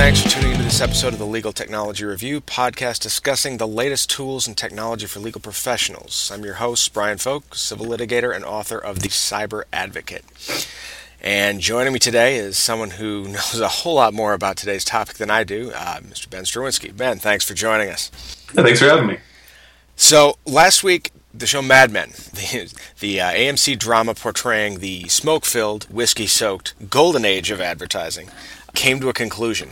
thanks for tuning into this episode of the Legal Technology Review podcast discussing the latest tools and technology for legal professionals. I'm your host, Brian Folk, civil litigator and author of The Cyber Advocate. And joining me today is someone who knows a whole lot more about today's topic than I do, Mr. Ben Strawinski. Ben, thanks for joining us. Yeah, thanks for having me. So last week, the show Mad Men, the AMC drama portraying the smoke-filled, whiskey-soaked golden age of advertising, came to a conclusion.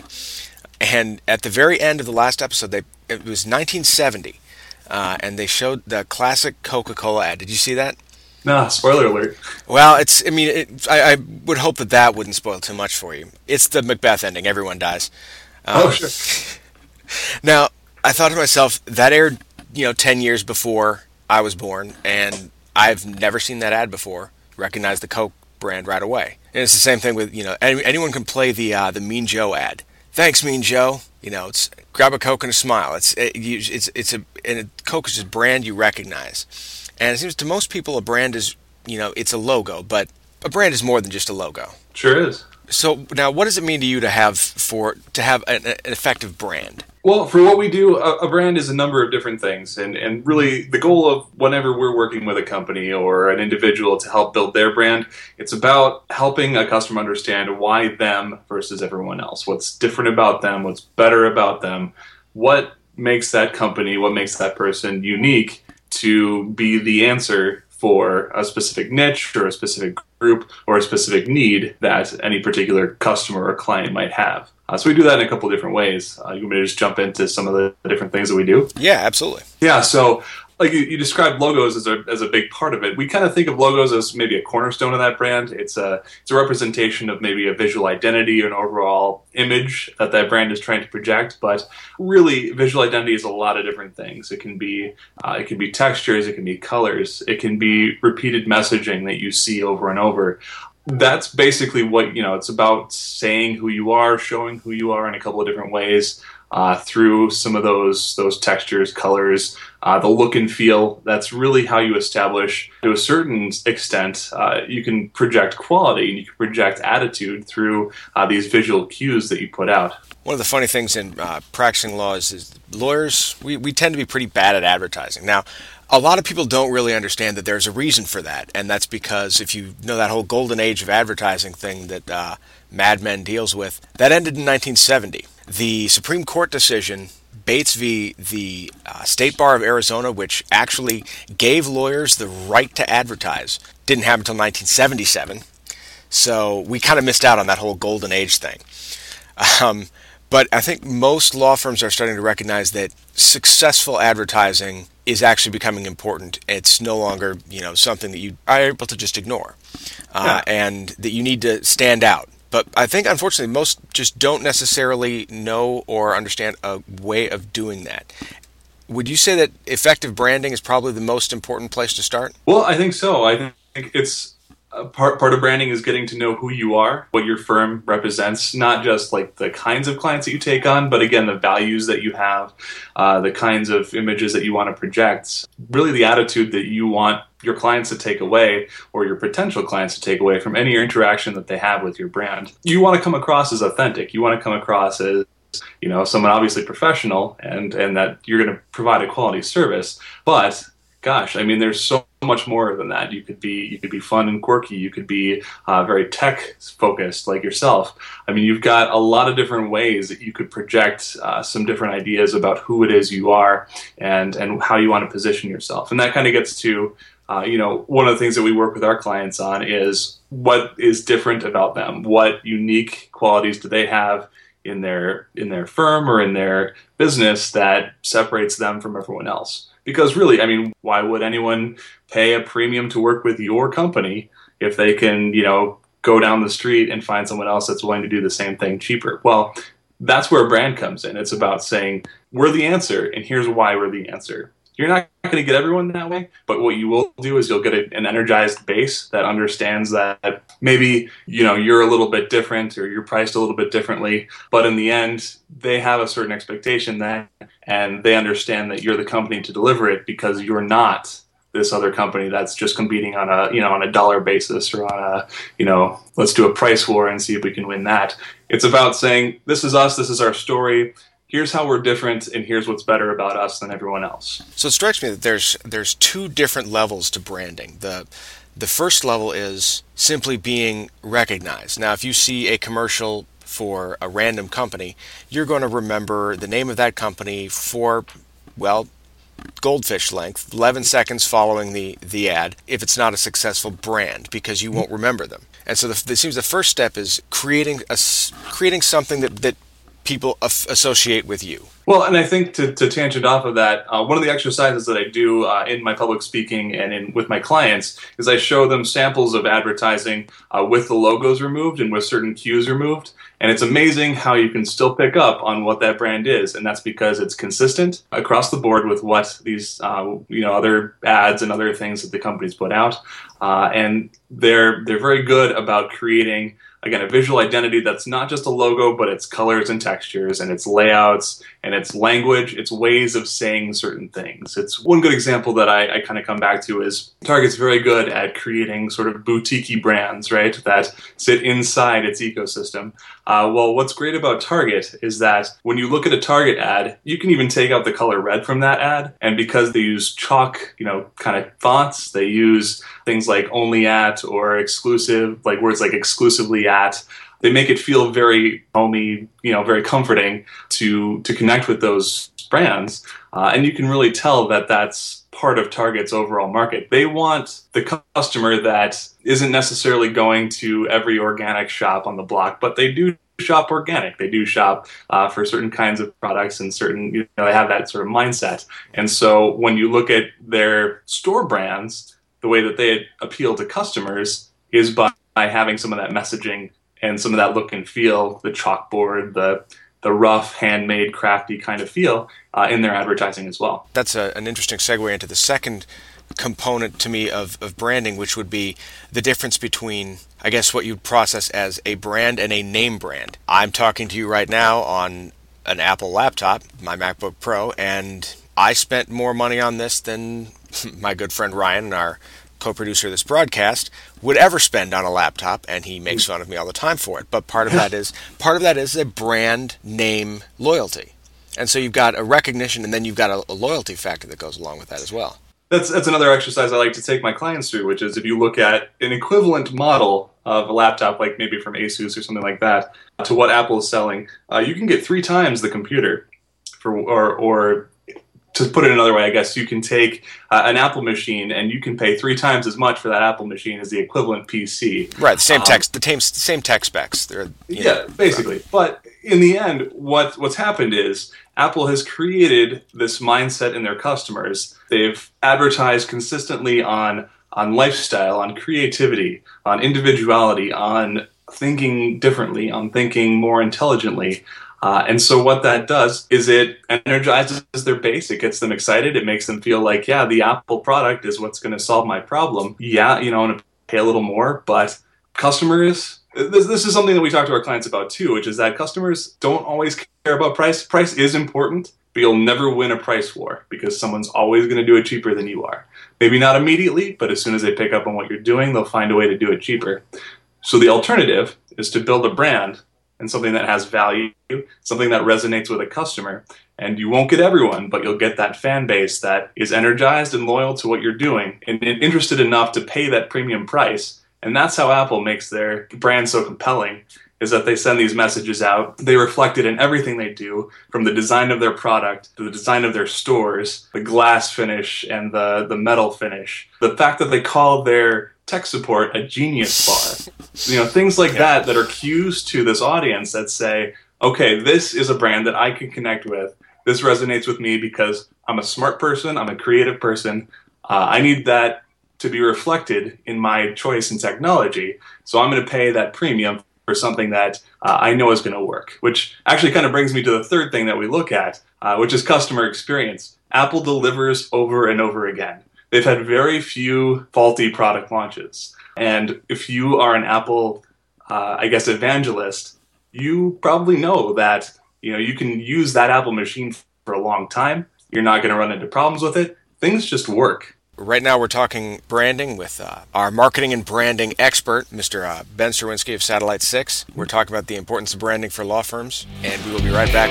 And at the very end of the last episode, it was 1970, and they showed the classic Coca-Cola ad. Did you see that? No, spoiler alert. Well, I would hope that wouldn't spoil too much for you. It's the Macbeth ending. Everyone dies. Oh, sure. Now, I thought to myself, that aired, 10 years before I was born, and I've never seen that ad before. Recognized the Coke brand right away. And it's the same thing with, anyone can play the Mean Joe ad. Thanks, Mean Joe. It's grab a Coke and a smile. Coke is just a brand you recognize. And it seems to most people a brand is, it's a logo, but a brand is more than just a logo. Sure is. So now what does it mean to you to have an effective brand? Well, for what we do, a brand is a number of different things, and really the goal of whenever we're working with a company or an individual to help build their brand, it's about helping a customer understand why them versus everyone else, what's different about them, what's better about them, what makes that company, what makes that person unique to be the answer for a specific niche or a specific group or a specific need that any particular customer or client might have. So we do that in a couple of different ways. You want me to just jump into some of the different things that we do? Yeah, absolutely. Yeah, so like you described logos as a big part of it. We kind of think of logos as maybe a cornerstone of that brand. It's a representation of maybe a visual identity or an overall image that brand is trying to project. But really, visual identity is a lot of different things. It can be textures, it can be colors, it can be repeated messaging that you see over and over. That's basically what, it's about saying who you are, showing who you are in a couple of different ways through some of those textures, colors, the look and feel. That's really how you establish, to a certain extent, you can project quality and you can project attitude through these visual cues that you put out. One of the funny things in practicing law is lawyers, we tend to be pretty bad at advertising. Now, a lot of people don't really understand that there's a reason for that, and that's because if you know that whole golden age of advertising thing that Mad Men deals with, that ended in 1970. The Supreme Court decision, Bates v. the State Bar of Arizona, which actually gave lawyers the right to advertise, didn't happen until 1977, so we kind of missed out on that whole golden age thing. But I think most law firms are starting to recognize that successful advertising is actually becoming important. It's no longer, something that you are able to just ignore, and that you need to stand out. But I think, unfortunately, most just don't necessarily know or understand a way of doing that. Would you say that effective branding is probably the most important place to start? Well, I think so. I think it's... Part of branding is getting to know who you are, what your firm represents, not just like the kinds of clients that you take on, but again, the values that you have, the kinds of images that you want to project, really the attitude that you want your clients to take away or your potential clients to take away from any interaction that they have with your brand. You want to come across as authentic. You want to come across as someone obviously professional and that you're going to provide a quality service, but gosh, I mean, there's so much more than that. You could be fun and quirky. You could be very tech focused, like yourself. I mean, you've got a lot of different ways that you could project some different ideas about who it is you are and how you want to position yourself. And that kind of gets to, one of the things that we work with our clients on is what is different about them. What unique qualities do they have in their firm or in their business that separates them from everyone else? Because really, I mean, why would anyone pay a premium to work with your company if they can, go down the street and find someone else that's willing to do the same thing cheaper? Well, that's where a brand comes in. It's about saying, we're the answer, and here's why we're the answer. You're not going to get everyone that way, but what you will do is you'll get an energized base that understands that maybe, you're a little bit different or you're priced a little bit differently, but in the end, they have a certain expectation that, and they understand that you're the company to deliver it because you're not this other company that's just competing on a, you know, on a dollar basis, or on a, you know, let's do a price war and see if we can win that. It's about saying, this is us, this is our story, here's how we're different, and here's what's better about us than everyone else. So it strikes me that there's two different levels to branding. The first level is simply being recognized. Now, if you see a commercial for a random company, you're going to remember the name of that company for, well, goldfish length, 11 seconds following the ad, if it's not a successful brand, because you won't remember them. And so it seems the first step is creating something that people associate with you. Well, and I think to tangent off of that, one of the exercises that I do in my public speaking and with my clients is I show them samples of advertising with the logos removed and with certain cues removed. And it's amazing how you can still pick up on what that brand is. And that's because it's consistent across the board with what these other ads and other things that the companies put out. And they're very good about creating, again, a visual identity that's not just a logo, but it's colors and textures, and it's layouts, and it's language, it's ways of saying certain things. It's one good example that I kind of come back to is Target's very good at creating sort of boutique-y brands, right, that sit inside its ecosystem. Well, what's great about Target is that when you look at a Target ad, you can even take out the color red from that ad, and because they use chalk, kind of fonts, they use things like only at or exclusive, like words like exclusively at. They make it feel very homey, very comforting to connect with those brands. And you can really tell that that's part of Target's overall market. They want the customer that isn't necessarily going to every organic shop on the block, but they do shop organic. They do shop for certain kinds of products and certain, they have that sort of mindset. And so when you look at their store brands, the way that they appeal to customers is by having some of that messaging and some of that look and feel, the chalkboard, the rough, handmade, crafty kind of feel in their advertising as well. That's an interesting segue into the second component to me of branding, which would be the difference between, I guess, what you'd process as a brand and a name brand. I'm talking to you right now on an Apple laptop, my MacBook Pro, and I spent more money on this than my good friend Ryan, our co-producer of this broadcast, would ever spend on a laptop, and he makes fun of me all the time for it. But part of that is a brand name loyalty, and so you've got a recognition, and then you've got a loyalty factor that goes along with that as well. That's another exercise I like to take my clients through, which is if you look at an equivalent model of a laptop, like maybe from Asus or something like that, to what Apple is selling, you can get 3 times the computer or to put it another way, I guess, you can take an Apple machine and you can pay 3 times as much for that Apple machine as the equivalent PC. Right, same tech specs. Basically. But in the end, what's happened is Apple has created this mindset in their customers. They've advertised consistently on lifestyle, on creativity, on individuality, on thinking differently, on thinking more intelligently. And so what that does is it energizes their base. It gets them excited. It makes them feel like, yeah, the Apple product is what's going to solve my problem. Yeah, I'm going to pay a little more. But customers, this is something that we talk to our clients about too, which is that customers don't always care about price. Price is important, but you'll never win a price war because someone's always going to do it cheaper than you are. Maybe not immediately, but as soon as they pick up on what you're doing, they'll find a way to do it cheaper. So the alternative is to build a brand and something that has value, something that resonates with a customer. And you won't get everyone, but you'll get that fan base that is energized and loyal to what you're doing and interested enough to pay that premium price. And that's how Apple makes their brand so compelling, is that they send these messages out. They reflect it in everything they do, from the design of their product to the design of their stores, the glass finish and the metal finish. The fact that they call their tech support a genius bar, things like that are cues to this audience that say, okay, this is a brand that I can connect with. This resonates with me because I'm a smart person. I'm a creative person. I need that to be reflected in my choice in technology. So I'm going to pay that premium for something that I know is going to work, which actually kind of brings me to the third thing that we look at, which is customer experience. Apple delivers over and over again. They've had very few faulty product launches. And if you are an Apple, evangelist, you probably know that, you can use that Apple machine for a long time. You're not going to run into problems with it. Things just work. Right now we're talking branding with our marketing and branding expert, Mr. Ben Strawinski of Satellite Six. We're talking about the importance of branding for law firms, and we will be right back.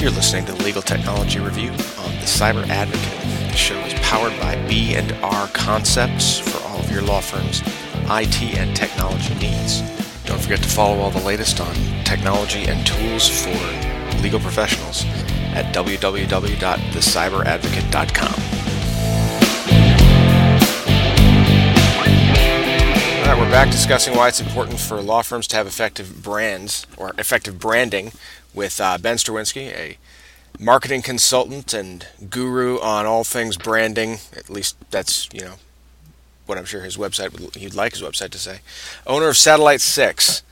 You're listening to Legal Technology Review on The Cyber Advocate. The show is powered by B&R Concepts for all of your law firm's IT and technology needs. Don't forget to follow all the latest on technology and tools for legal professionals at www.thecyberadvocate.com. All right, we're back discussing why it's important for law firms to have effective brands or effective branding with Ben Strawinski, a marketing consultant and guru on all things branding. At least that's, you know, what I'm sure his website would, he'd like his website to say. Owner of Satellite Six,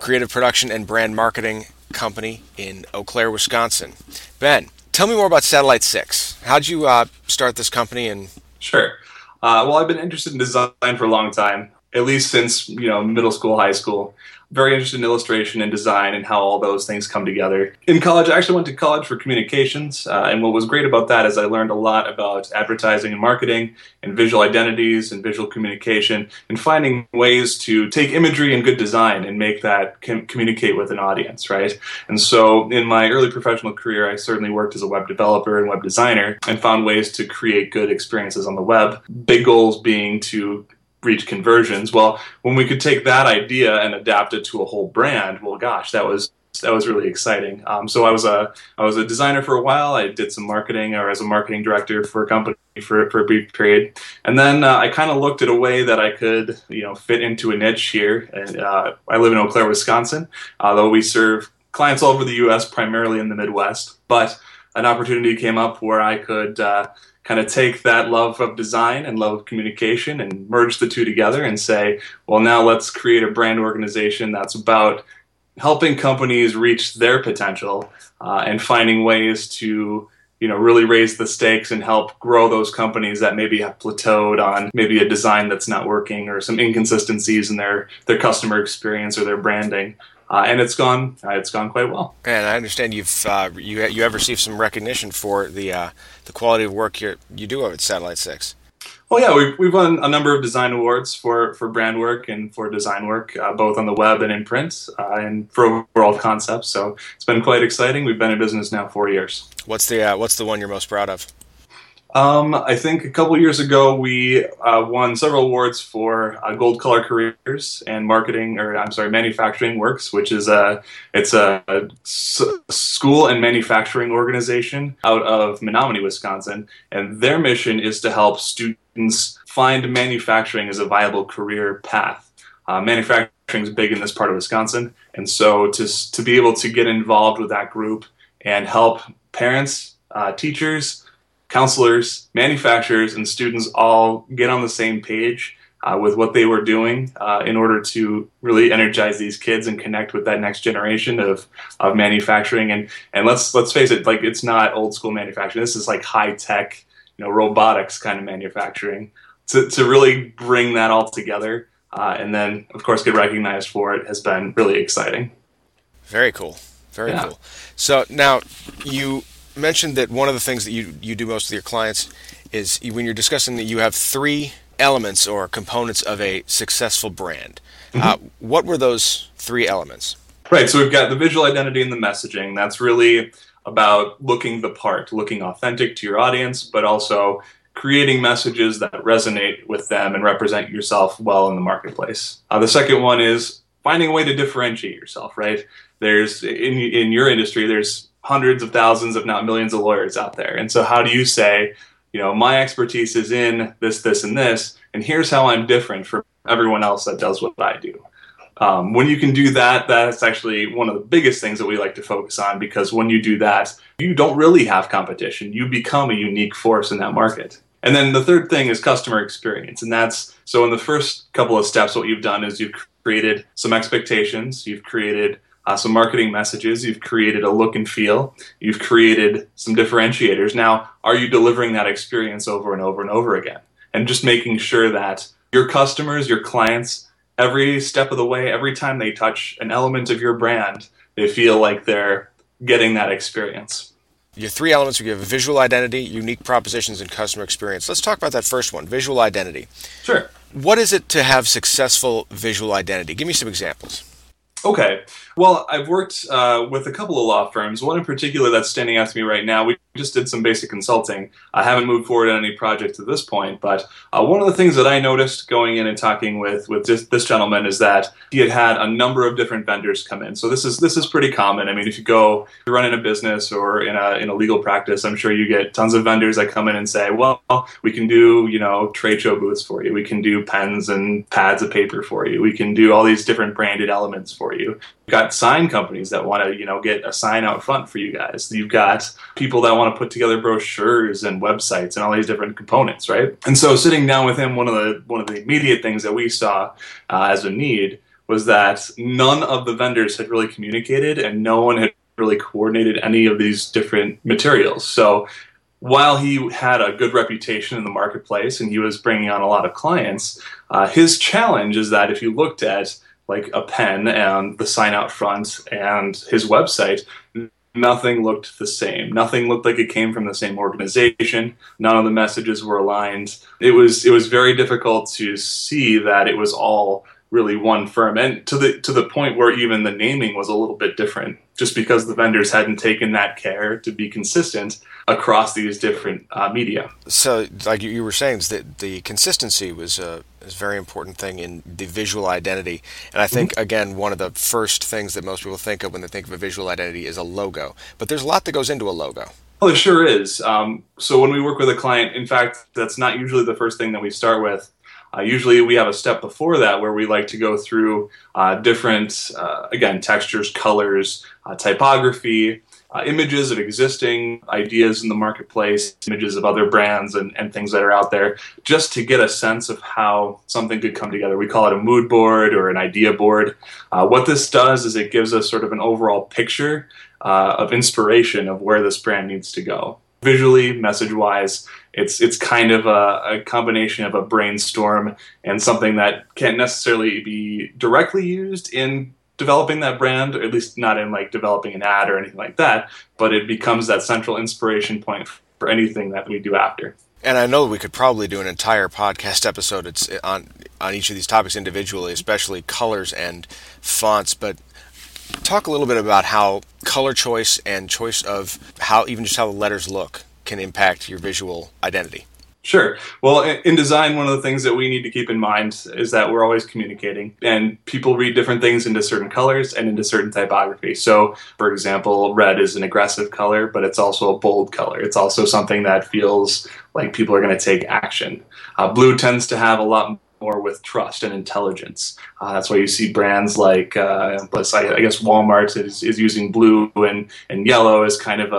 creative production and brand marketing company in Eau Claire, Wisconsin. Ben, tell me more about Satellite Six. How'd you start this company? And sure. Well, I've been interested in design for a long time, at least since middle school, high school. Very interested in illustration and design and how all those things come together. In college, I actually went to college for communications, and what was great about that is I learned a lot about advertising and marketing and visual identities and visual communication and finding ways to take imagery and good design and make that communicate with an audience, right? And so in my early professional career, I certainly worked as a web developer and web designer and found ways to create good experiences on the web, big goals being to reach conversions. Well, when we could take that idea and adapt it to a whole brand, well, gosh, that was really exciting. So I was a designer for a while. I did some marketing, or as a marketing director for a company for a brief period, and then I kind of looked at a way that I could fit into a niche here. And I live in Eau Claire, Wisconsin, though we serve clients all over the U.S., primarily in the Midwest. But an opportunity came up where I could kind of take that love of design and love of communication and merge the two together and say, well, now let's create a brand organization that's about helping companies reach their potential and finding ways to really raise the stakes and help grow those companies that maybe have plateaued on maybe a design that's not working or some inconsistencies in their customer experience or their branding. And it's gone quite well. And I understand you have received some recognition for the quality of work you do at Satellite Six. Well, yeah, we've won a number of design awards for brand work and for design work, both on the web and in print, and for overall concepts. So it's been quite exciting. We've been in business now 4 years. What's the one you're most proud of? I think a couple years ago we won several awards for Gold Color Careers and Manufacturing Works, which is a school and manufacturing organization out of Menominee, Wisconsin, and their mission is to help students find manufacturing as a viable career path. Manufacturing is big in this part of Wisconsin, and so to be able to get involved with that group and help parents, teachers, counselors, manufacturers, and students all get on the same page with what they were doing in order to really energize these kids and connect with that next generation of manufacturing. And let's face it, like, it's not old school manufacturing. This is like high tech, robotics kind of manufacturing. To really bring that all together and then, of course, get recognized for it has been really exciting. Very cool. Very cool. So now you mentioned that one of the things that you do most with your clients is when you're discussing that you have three elements or components of a successful brand. Mm-hmm. What were those three elements? Right, so we've got the visual identity and the messaging. That's really about looking the part, looking authentic to your audience, but also creating messages that resonate with them and represent yourself well in the marketplace. The second one is finding a way to differentiate yourself, right? There's, in your industry, there's hundreds of thousands, if not millions of lawyers out there. And so how do you say, my expertise is in this, this, and this, and here's how I'm different from everyone else that does what I do. When you can do that, that's actually one of the biggest things that we like to focus on, because when you do that, you don't really have competition. You become a unique force in that market. And then the third thing is customer experience. And so in the first couple of steps, what you've done is you've created some expectations, you've created some marketing messages, you've created a look and feel, you've created some differentiators. Now, are you delivering that experience over and over and over again? And just making sure that your customers, your clients, every step of the way, every time they touch an element of your brand, they feel like they're getting that experience. Your three elements, we have visual identity, unique propositions, and customer experience. Let's talk about that first one, visual identity. Sure. What is it to have successful visual identity? Give me some examples. Okay. Well, I've worked with a couple of law firms, one in particular that's standing out to me right now. We just did some basic consulting. I haven't moved forward on any project at this point, but one of the things that I noticed going in and talking with this gentleman is that he had a number of different vendors come in. So this is pretty common. I mean, if you run in a business or in a legal practice, I'm sure you get tons of vendors that come in and say, well, we can do, trade show booths for you. We can do pens and pads of paper for you. We can do all these different branded elements for you. You've got sign companies that want to, get a sign out front for you guys. You've got people that want to put together brochures and websites and all these different components, right? And so sitting down with him, one of the immediate things that we saw as a need was that none of the vendors had really communicated and no one had really coordinated any of these different materials. So while he had a good reputation in the marketplace and he was bringing on a lot of clients, his challenge is that if you looked at like a pen and the sign out front and his website, nothing looked the same. Nothing looked like it came from the same organization. None of the messages were aligned. It was very difficult to see that it was all really one firm, and to the point where even the naming was a little bit different, just because the vendors hadn't taken that care to be consistent across these different media. So, like you were saying, the consistency was a very important thing in the visual identity. And I think, again, one of the first things that most people think of when they think of a visual identity is a logo. But there's a lot that goes into a logo. Well, it sure is. So when we work with a client, in fact, that's not usually the first thing that we start with. Usually we have a step before that where we like to go through different, again, textures, colors, typography, images of existing ideas in the marketplace, images of other brands and things that are out there, just to get a sense of how something could come together. We call it a mood board or an idea board. What this does is it gives us sort of an overall picture of inspiration of where this brand needs to go. Visually, message-wise, it's kind of a combination of a brainstorm and something that can't necessarily be directly used in developing that brand, or at least not in like developing an ad or anything like that, but it becomes that central inspiration point for anything that we do after. And I know we could probably do an entire podcast episode on each of these topics individually, especially colors and fonts, but talk a little bit about how color choice and choice of how even just how the letters look can impact your visual identity. Sure. Well, in design, one of the things that we need to keep in mind is that we're always communicating, and people read different things into certain colors and into certain typography. So, for example, red is an aggressive color, but it's also a bold color. It's also something that feels like people are going to take action. Blue tends to have a lot more with trust and intelligence. That's why you see brands like, I guess Walmart is using blue and yellow as kind of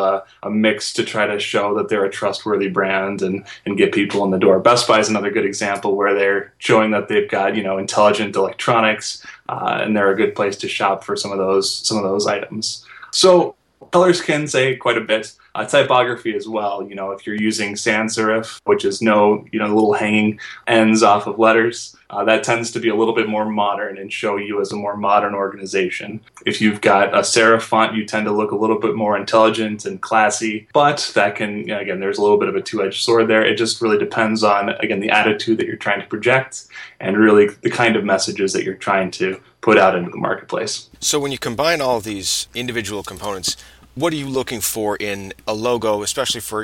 a mix to try to show that they're a trustworthy brand and get people in the door. Best Buy is another good example where they're showing that they've got, intelligent electronics, and they're a good place to shop for some of those items. So colors can say quite a bit. Typography as well. If you're using sans serif, which is little hanging ends off of letters, that tends to be a little bit more modern and show you as a more modern organization. If you've got a serif font, you tend to look a little bit more intelligent and classy, but that can, again, there's a little bit of a two-edged sword there. It just really depends on, again, the attitude that you're trying to project and really the kind of messages that you're trying to put out into the marketplace. So when you combine all these individual components, what are you looking for in a logo, especially for,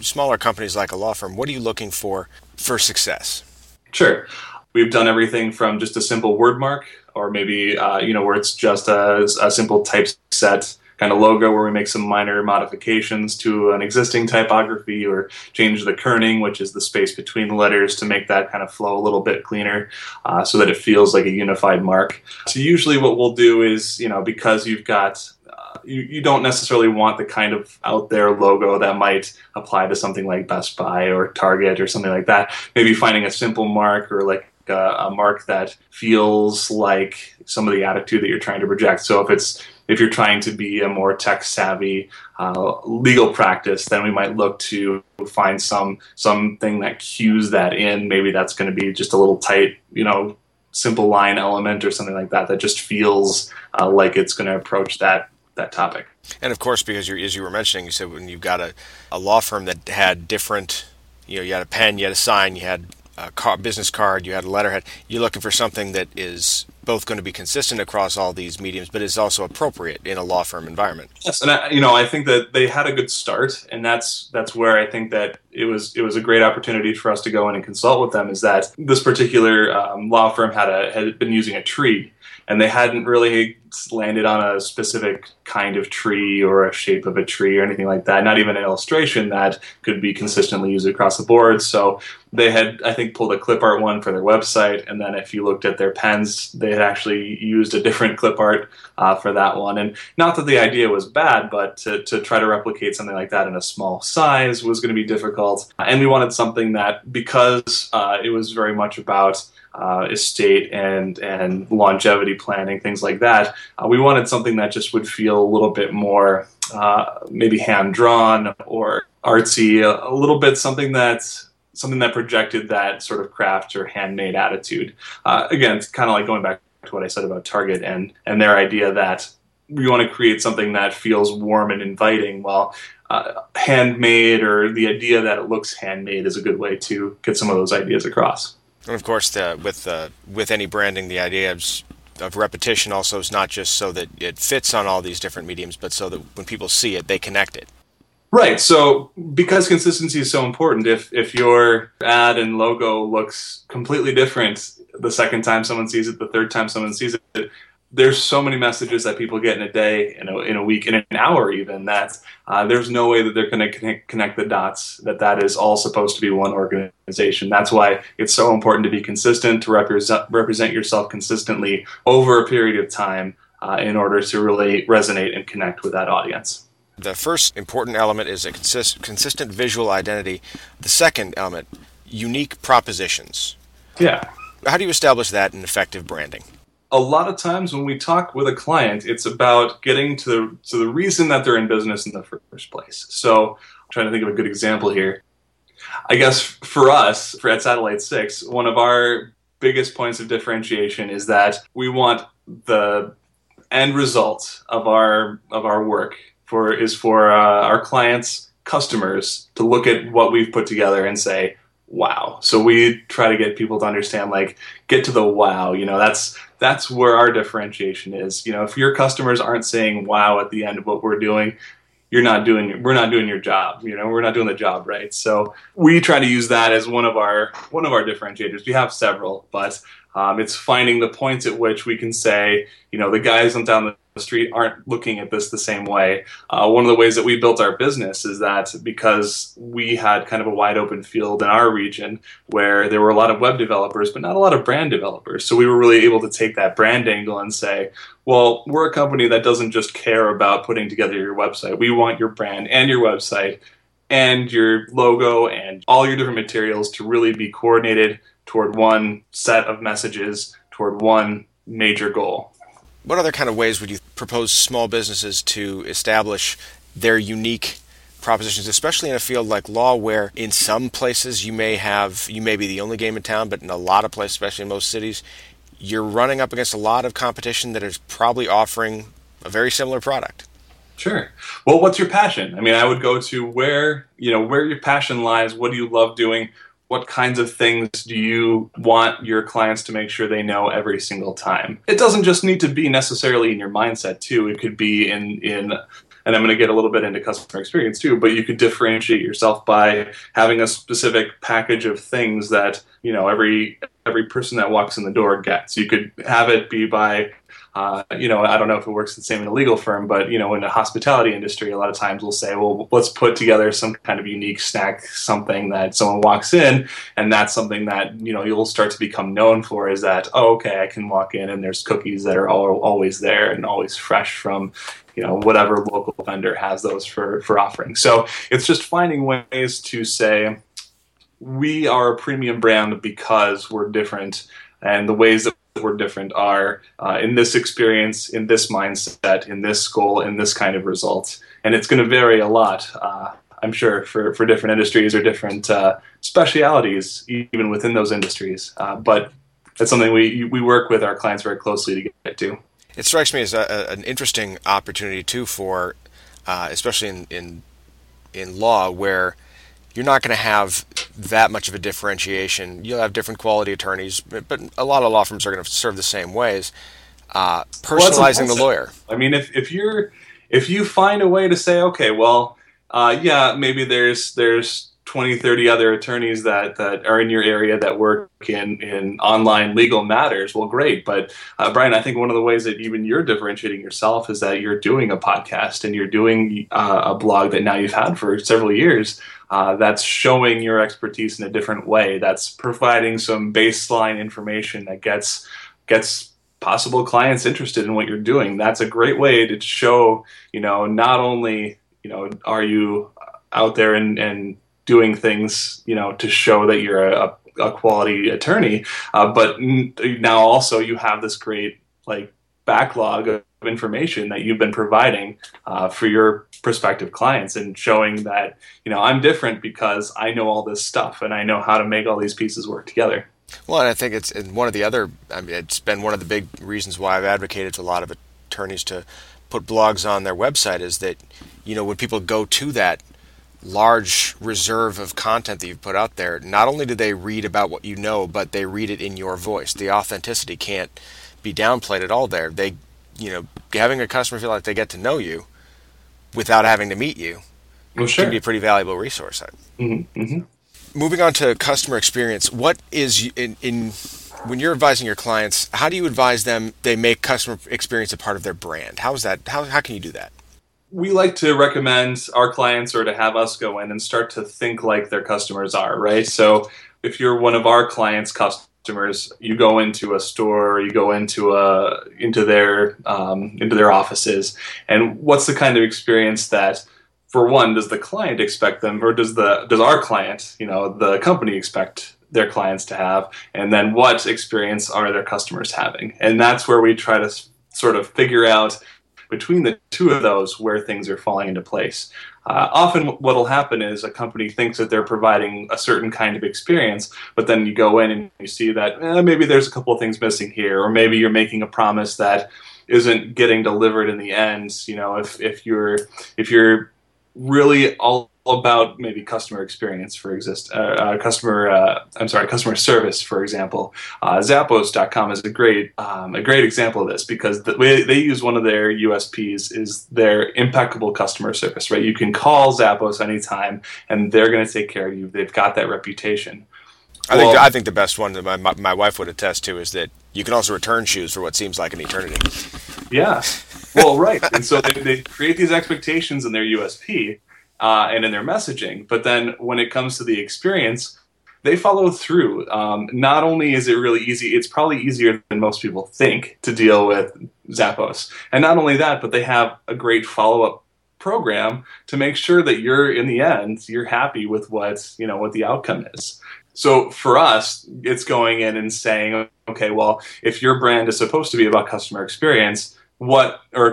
smaller companies like a law firm? What are you looking for success? Sure. We've done everything from just a simple word mark, or maybe, where it's just a simple typeset kind of logo where we make some minor modifications to an existing typography or change the kerning, which is the space between the letters, to make that kind of flow a little bit cleaner so that it feels like a unified mark. So usually what we'll do is, because you've got you don't necessarily want the kind of out there logo that might apply to something like Best Buy or Target or something like that. Maybe finding a simple mark or like a mark that feels like some of the attitude that you're trying to project. So if you're trying to be a more tech-savvy legal practice, then we might look to find something that cues that in. Maybe that's going to be just a little tight, simple line element or something like that just feels like it's going to approach that that topic. And of course, because as you were mentioning, you said when you've got a law firm that had different, you had a pen, you had a sign, you had a business card, you had a letterhead, you're looking for something that is both going to be consistent across all these mediums, but is also appropriate in a law firm environment. Yes, and I think that they had a good start, and that's where I think that it was a great opportunity for us to go in and consult with them. Is that this particular law firm had been using a tree, and they hadn't really landed on a specific kind of tree or a shape of a tree or anything like that. Not even an illustration that could be consistently used across the board. So they had, I think, pulled a clip art one for their website, and then if you looked at their pens, they had actually used a different clip art for that one. And not that the idea was bad, but to try to replicate something like that in a small size was going to be difficult. And we wanted something that, because it was very much about estate and longevity planning, things like that, we wanted something that just would feel a little bit more maybe hand-drawn or artsy, a little bit something that projected that sort of craft or handmade attitude. Again, it's kind of like going back to what I said about Target and their idea that we want to create something that feels warm and inviting. Well, handmade, or the idea that it looks handmade, is a good way to get some of those ideas across. And of course, with any branding, the idea of repetition also is not just so that it fits on all these different mediums, but so that when people see it, they connect it. Right. So because consistency is so important, if your ad and logo looks completely different the second time someone sees it, the third time someone sees it, there's so many messages that people get in a day, in a week, in an hour even, that there's no way that they're going to connect the dots, that is all supposed to be one organization. That's why it's so important to be consistent, to represent yourself consistently over a period of time in order to really resonate and connect with that audience. The first important element is a consistent visual identity. The second element, unique propositions. Yeah. How do you establish that in effective branding? A lot of times when we talk with a client, it's about getting to the reason that they're in business in the first place. So I'm trying to think of a good example here. I guess for us, at Satellite Six, one of our biggest points of differentiation is that we want the end result of our work for our clients' customers to look at what we've put together and say, wow. So we try to get people to understand, like, get to the wow. That's where our differentiation is. If your customers aren't saying wow at the end of what we're doing, we're not doing your job. We're not doing the job right. So we try to use that as one of our differentiators. We have several, but it's finding the points at which we can say, the guys on down the street aren't looking at this the same way. One of the ways that we built our business is that because we had kind of a wide open field in our region where there were a lot of web developers, but not a lot of brand developers. So we were really able to take that brand angle and say, well, we're a company that doesn't just care about putting together your website. We want your brand and your website and your logo and all your different materials to really be coordinated toward one set of messages, toward one major goal. What other kind of ways would you propose small businesses to establish their unique propositions, especially in a field like law, where in some places you may be the only game in town, but in a lot of places, especially in most cities, you're running up against a lot of competition that is probably offering a very similar product? Sure. Well, what's your passion? I mean, I would go to where your passion lies. What do you love doing? What kinds of things do you want your clients to make sure they know every single time? It doesn't just need to be necessarily in your mindset, too. It could be and I'm going to get a little bit into customer experience, too, but you could differentiate yourself by having a specific package of things that, every person that walks in the door gets. You could have it be by... I don't know if it works the same in a legal firm, but, in the hospitality industry, a lot of times we'll say, well, let's put together some kind of unique snack, something that someone walks in, and that's something that, you'll start to become known for, is that, oh, okay, I can walk in and there's cookies that are always there and always fresh from, whatever local vendor has those for offering. So it's just finding ways to say, we are a premium brand because we're different, and the ways that we're different are in this experience, in this mindset, in this goal, in this kind of result. And it's going to vary a lot, I'm sure, for different industries or different specialities, even within those industries. But that's something we work with our clients very closely to get to. It strikes me as an interesting opportunity too for, especially in law, where you're not going to have that much of a differentiation. You'll have different quality attorneys, but a lot of law firms are going to serve the same ways. Personalizing the lawyer. I mean, if you find a way to say, okay, well, yeah, maybe there's 20, 30 other attorneys that are in your area that work in online legal matters. Well, great. But Brian, I think one of the ways that even you're differentiating yourself is that you're doing a podcast and you're doing a blog that now you've had for several years. That's showing your expertise in a different way. That's providing some baseline information that gets possible clients interested in what you're doing. That's a great way to show, not only, are you out there and doing things, to show that you're a quality attorney. But now also you have this great backlog of information that you've been providing for your prospective clients, and showing that, I'm different because I know all this stuff and I know how to make all these pieces work together. Well, and I think it's been one of the big reasons why I've advocated to a lot of attorneys to put blogs on their website, is that, when people go to that large reserve of content that you've put out there, not only do they read about what you know, but they read it in your voice. The authenticity can't be downplayed at all there. They, having a customer feel like they get to know you without having to meet you, well, sure, can be a pretty valuable resource. Mm-hmm. Mm-hmm. Moving on to customer experience, what is when you're advising your clients, how do you advise them they make customer experience a part of their brand? How is that? How can you do that? We like to recommend our clients, or to have us go in and start to think like their customers are, right? So if you're one of our clients' customers, you go into a store, you go into their offices, and what's the kind of experience that, for one, does the client expect them, or does our client, the company, expect their clients to have, and then what experience are their customers having? And that's where we try to sort of figure out, between the two of those, where things are falling into place. Often what will happen is a company thinks that they're providing a certain kind of experience, but then you go in and you see that maybe there's a couple of things missing here, or maybe you're making a promise that isn't getting delivered in the end. If you're really all about maybe customer experience, customer service, for example. Zappos.com is a great example of this, because the way they use one of their USPs is their impeccable customer service, right? You can call Zappos anytime and they're going to take care of you. They've got that reputation. I think the best one that my wife would attest to is that you can also return shoes for what seems like an eternity. Yeah. Well, right. And so they create these expectations in their USP. And in their messaging. But then when it comes to the experience, they follow through. Not only is it really easy, it's probably easier than most people think to deal with Zappos. And not only that, but they have a great follow-up program to make sure that in the end, you're happy with what the outcome is. So for us, it's going in and saying, okay, well, if your brand is supposed to be about customer experience,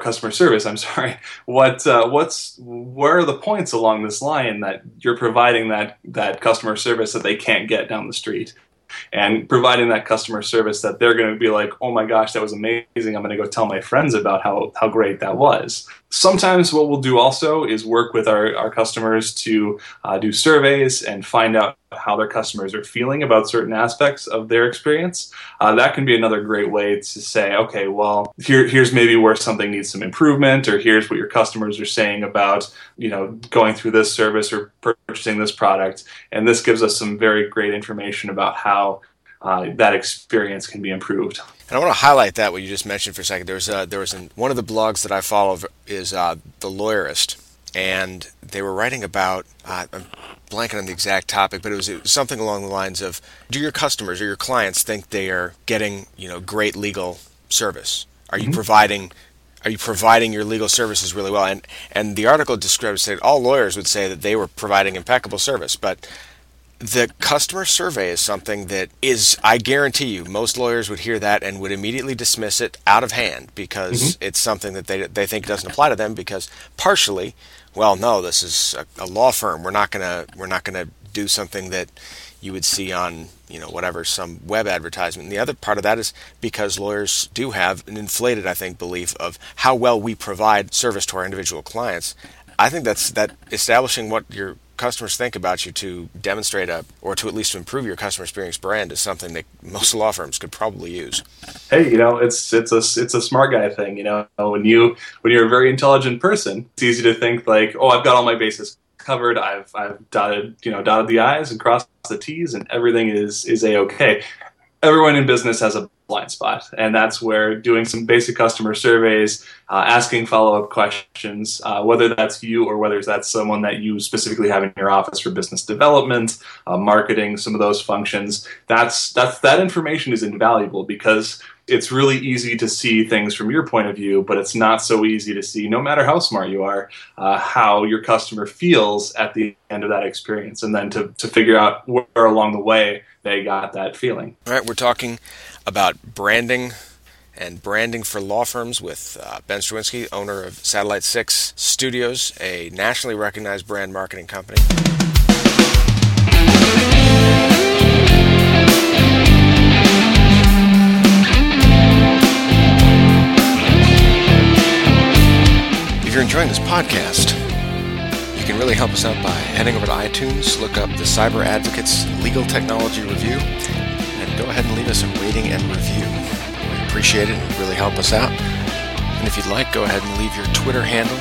customer service, I'm sorry, where are the points along this line that you're providing that customer service that they can't get down the street, and providing that customer service that they're going to be like, oh my gosh, that was amazing, I'm going to go tell my friends about how great that was. Sometimes what we'll do also is work with our customers to do surveys and find out how their customers are feeling about certain aspects of their experience. That can be another great way to say, okay, well, here's maybe where something needs some improvement, or here's what your customers are saying about, going through this service or purchasing this product. And this gives us some very great information about how that experience can be improved. And I want to highlight that, what you just mentioned for a second. One of the blogs that I follow is The Lawyerist. And they were writing about, I'm blanking on the exact topic, but it was something along the lines of, do your customers or your clients think they are getting, great legal service? Are you providing your legal services really well? And the article describes that all lawyers would say that they were providing impeccable service, but the customer survey is something that is, I guarantee you, most lawyers would hear that and would immediately dismiss it out of hand, because it's something that they think doesn't apply to them, because partially, well, no, this is a law firm. We're not gonna do something that you would see on, whatever, some web advertisement. And the other part of that is because lawyers do have an inflated, I think, belief of how well we provide service to our individual clients. I think that establishing what your customers think about you to demonstrate or to at least improve your customer experience brand is something that most law firms could probably use. Hey, it's a smart guy thing. When you're a very intelligent person, it's easy to think like, oh, I've got all my bases covered. I've dotted the I's and crossed the T's, and everything is A-okay. Everyone in business has a blind spot, and that's where doing some basic customer surveys, asking follow-up questions, whether that's you or whether that's someone that you specifically have in your office for business development, marketing, some of those functions, that information is invaluable because it's really easy to see things from your point of view, but it's not so easy to see, no matter how smart you are, how your customer feels at the end of that experience, and then to figure out where along the way they got that feeling. All right, we're talking about branding and branding for law firms with Ben Strawinski, owner of Satellite Six Studios, a nationally recognized brand marketing company. If you're enjoying this podcast, you can really help us out by heading over to iTunes, look up The Cyber Advocate's Legal Technology Review, and go ahead and leave us a rating and review. We appreciate it, and really help us out. And if you'd like, go ahead and leave your Twitter handle.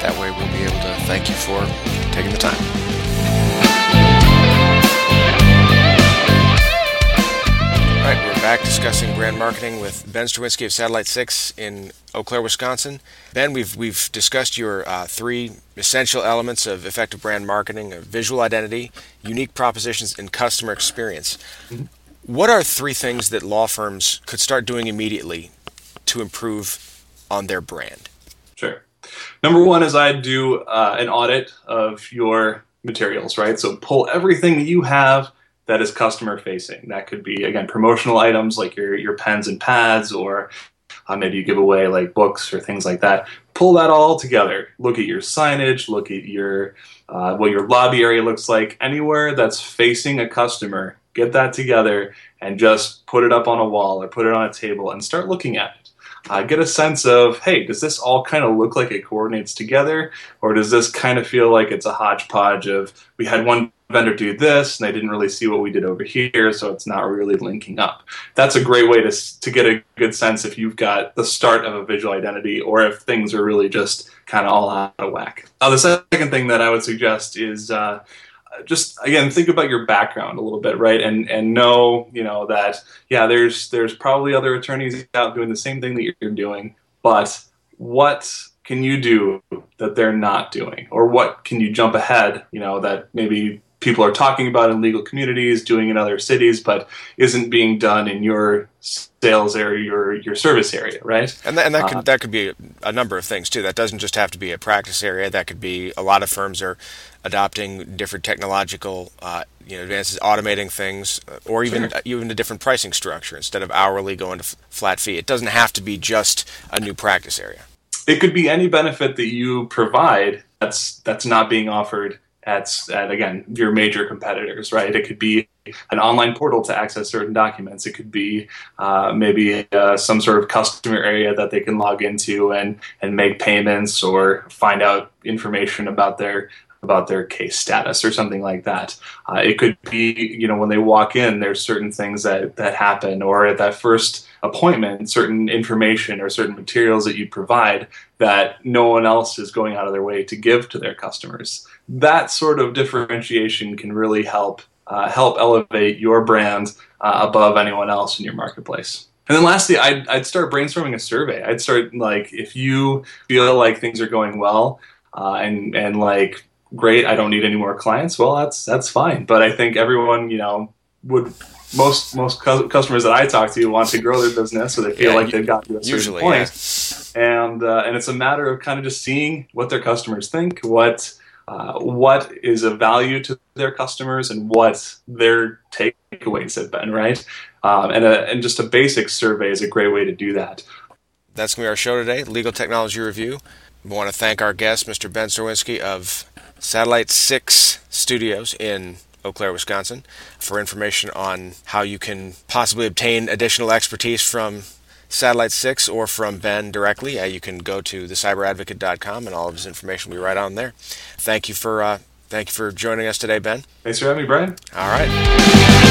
That way we'll be able to thank you for taking the time. All right, we're back discussing brand marketing with Ben Strawinski of Satellite Six in Eau Claire, Wisconsin. Ben, we've discussed your three essential elements of effective brand marketing: visual identity, unique propositions, and customer experience. What are three things that law firms could start doing immediately to improve on their brand? Sure. Number one is I'd do an audit of your materials, right? So pull everything that you have that is customer facing. That could be, again, promotional items like your pens and pads, or maybe you give away like books or things like that. Pull that all together. Look at your signage. Look at your what your lobby area looks like. Anywhere that's facing a customer, get that together and just put it up on a wall or put it on a table and start looking at it. Get a sense of, hey, does this all kind of look like it coordinates together, or does this kind of feel like it's a hodgepodge of we had one vendor do this and they didn't really see what we did over here, so it's not really linking up. That's a great way to get a good sense if you've got the start of a visual identity or if things are really just kind of all out of whack. The second thing that I would suggest is just, again, think about your background a little bit, right? And know, that, yeah, there's probably other attorneys out doing the same thing that you're doing, but what can you do that they're not doing? Or what can you jump ahead, that maybe people are talking about in legal communities, doing in other cities, but isn't being done in your sales area, your service area, right? And that could be a number of things too. That doesn't just have to be a practice area. That could be a lot of firms are adopting different technological advances, automating things, or even a different pricing structure instead of hourly going to flat fee. It doesn't have to be just a new practice area. It could be any benefit that you provide that's not being offered at, again, your major competitors, right? It could be an online portal to access certain documents. It could be maybe some sort of customer area that they can log into and make payments or find out information about their case status or something like that. It could be, when they walk in, there's certain things that happen, or at that first appointment, certain information or certain materials that you provide that no one else is going out of their way to give to their customers. That sort of differentiation can really help elevate your brand above anyone else in your marketplace. And then lastly, I'd start brainstorming a survey. I'd start, like, if you feel like things are going well and like, great, I don't need any more clients, well, that's fine. But I think everyone, would most customers that I talk to want to grow their business, so they feel like they've got to a certain point. Yeah. And it's a matter of kind of just seeing what their customers think, what is of value to their customers, and what their takeaways have been, right? And just a basic survey is a great way to do that. That's going to be our show today, Legal Technology Review. We want to thank our guest, Mr. Ben Strawinski of Satellite Six Studios in Eau Claire, Wisconsin, for information on how you can possibly obtain additional expertise from Satellite 6 or from Ben directly. You can go to thecyberadvocate.com, and all of his information will be right on there. Thank you for joining us today, Ben. Thanks for having me, Brian. All right.